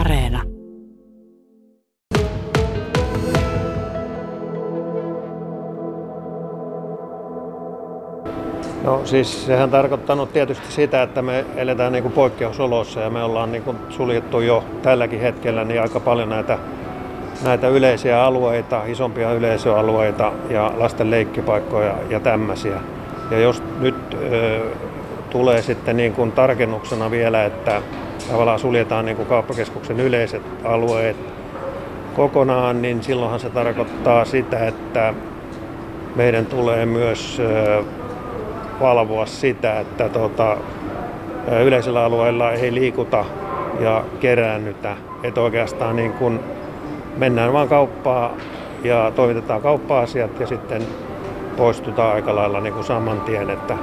Areena. No siis sehän on tarkoittanut tietysti sitä, että me eletään niin kuin poikkeusoloissa ja me ollaan niin kuin suljettu jo tälläkin hetkellä niin aika paljon näitä yleisiä alueita, isompia yleisöalueita ja lasten leikkipaikkoja ja tämmöisiä. Ja jos nyt tulee sitten niin kuin tarkennuksena vielä, että tavallaan suljetaan niin kuin kauppakeskuksen yleiset alueet kokonaan, niin silloinhan se tarkoittaa sitä, että meidän tulee myös valvoa sitä, että yleisellä alueella ei liikuta ja keräännytä. Että oikeastaan niin kun mennään vaan kauppaa ja toimitetaan kauppa-asiat ja sitten poistutaan aika lailla niin kun saman tien. Että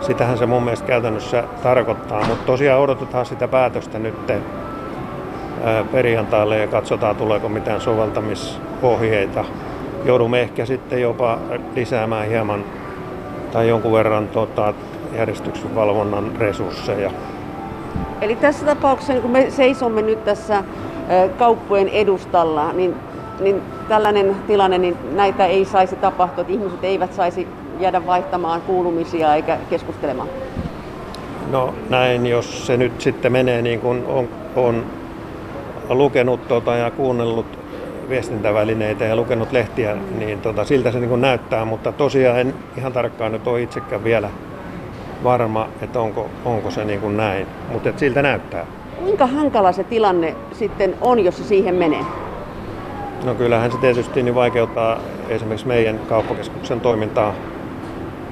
sitähän se mun mielestä käytännössä tarkoittaa, mutta tosiaan odotetaan sitä päätöstä nyt perjantaille ja katsotaan tuleeko mitään soveltamisohjeita. Joudumme ehkä sitten jopa lisäämään hieman tai jonkun verran järjestyksenvalvonnan resursseja. Eli tässä tapauksessa, kun me seisomme nyt tässä kauppojen edustalla, niin tällainen tilanne, niin näitä ei saisi tapahtua, että ihmiset eivät saisi jäädä vaihtamaan kuulumisia eikä keskustelemaan? No näin, jos se nyt sitten menee niin kuin on lukenut ja kuunnellut viestintävälineitä ja lukenut lehtiä, niin siltä se niin kuin näyttää, mutta tosiaan en ihan tarkkaan nyt ole itsekään vielä varma, että onko se niin kuin näin, mutta siltä näyttää. Kuinka hankala se tilanne sitten on, jos se siihen menee? No kyllähän se tietysti niin vaikeuttaa esimerkiksi meidän kauppakeskuksen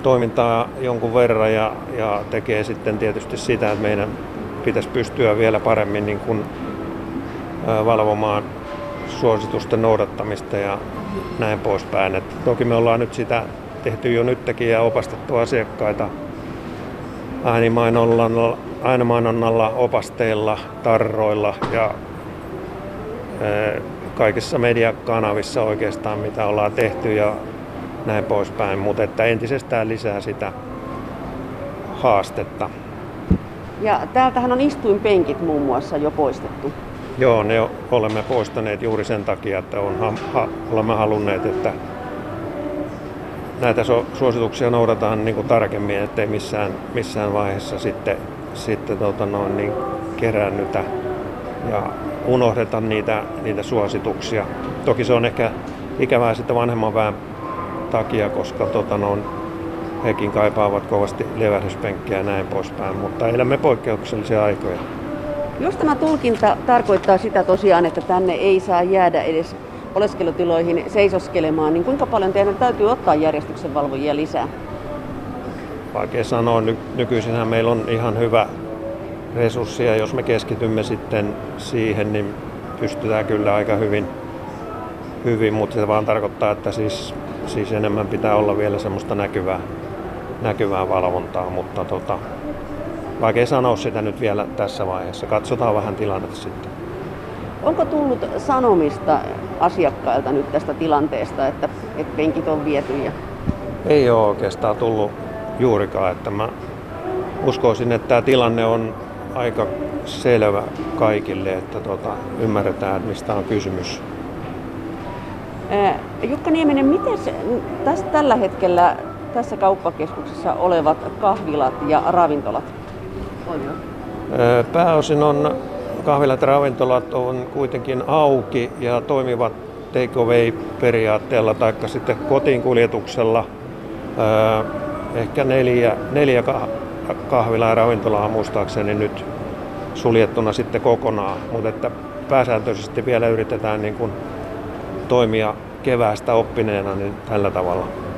toimintaa jonkun verran ja tekee sitten tietysti sitä, että meidän pitäisi pystyä vielä paremmin niin kuin valvomaan suositusten noudattamista ja näin poispäin. Et toki me ollaan nyt sitä tehty jo nytkin ja opastettu asiakkaita äänenmainonnalla, opasteilla, tarroilla ja kaikissa mediakanavissa oikeastaan mitä ollaan tehty ja näin poispäin, mutta että entisestään lisää sitä haastetta. Ja täältähän on istuinpenkit muun muassa jo poistettu. Joo, ne olemme poistaneet juuri sen takia, että olemme halunneet, että näitä suosituksia noudataan niin kuin tarkemmin, ettei missään vaiheessa sitten keräännytä ja unohdeta niitä suosituksia. Toki se on ehkä ikävää sitten vanhemman väen takia, koska hekin kaipaavat kovasti levähdyspenkkiä ja näin poispäin, mutta elämme poikkeuksellisia aikoja. Jos tämä tulkinta tarkoittaa sitä tosiaan, että tänne ei saa jäädä edes oleskelutiloihin seisoskelemaan, niin kuinka paljon teidän täytyy ottaa järjestyksenvalvojia lisää? Vaikea sanoa. Nykyisinhän meillä on ihan hyvä resurssi ja jos me keskitymme sitten siihen, niin pystytään kyllä aika hyvin, mutta se vaan tarkoittaa, että siis enemmän pitää olla vielä semmoista näkyvää valvontaa, mutta vaikea sanoa sitä nyt vielä tässä vaiheessa. Katsotaan vähän tilannetta sitten. Onko tullut sanomista asiakkailta nyt tästä tilanteesta, että penkit on viety? Ei ole oikeastaan tullut juurikaan. Että mä uskoisin, että tämä tilanne on aika selvä kaikille, että ymmärretään, että mistä on kysymys. Jukka Nieminen, miten tällä hetkellä tässä kauppakeskuksessa olevat kahvilat ja ravintolat? Pääosin on kahvilat ja ravintolat on kuitenkin auki ja toimivat take away -periaatteella tai sitten kotiin kuljetuksella. Ehkä neljä kahvilaa ja ravintolaa muistaakseni nyt suljettuna sitten kokonaan, mutta että pääsääntöisesti vielä yritetään niin kuin toimia keväästä oppineena niin tällä tavalla.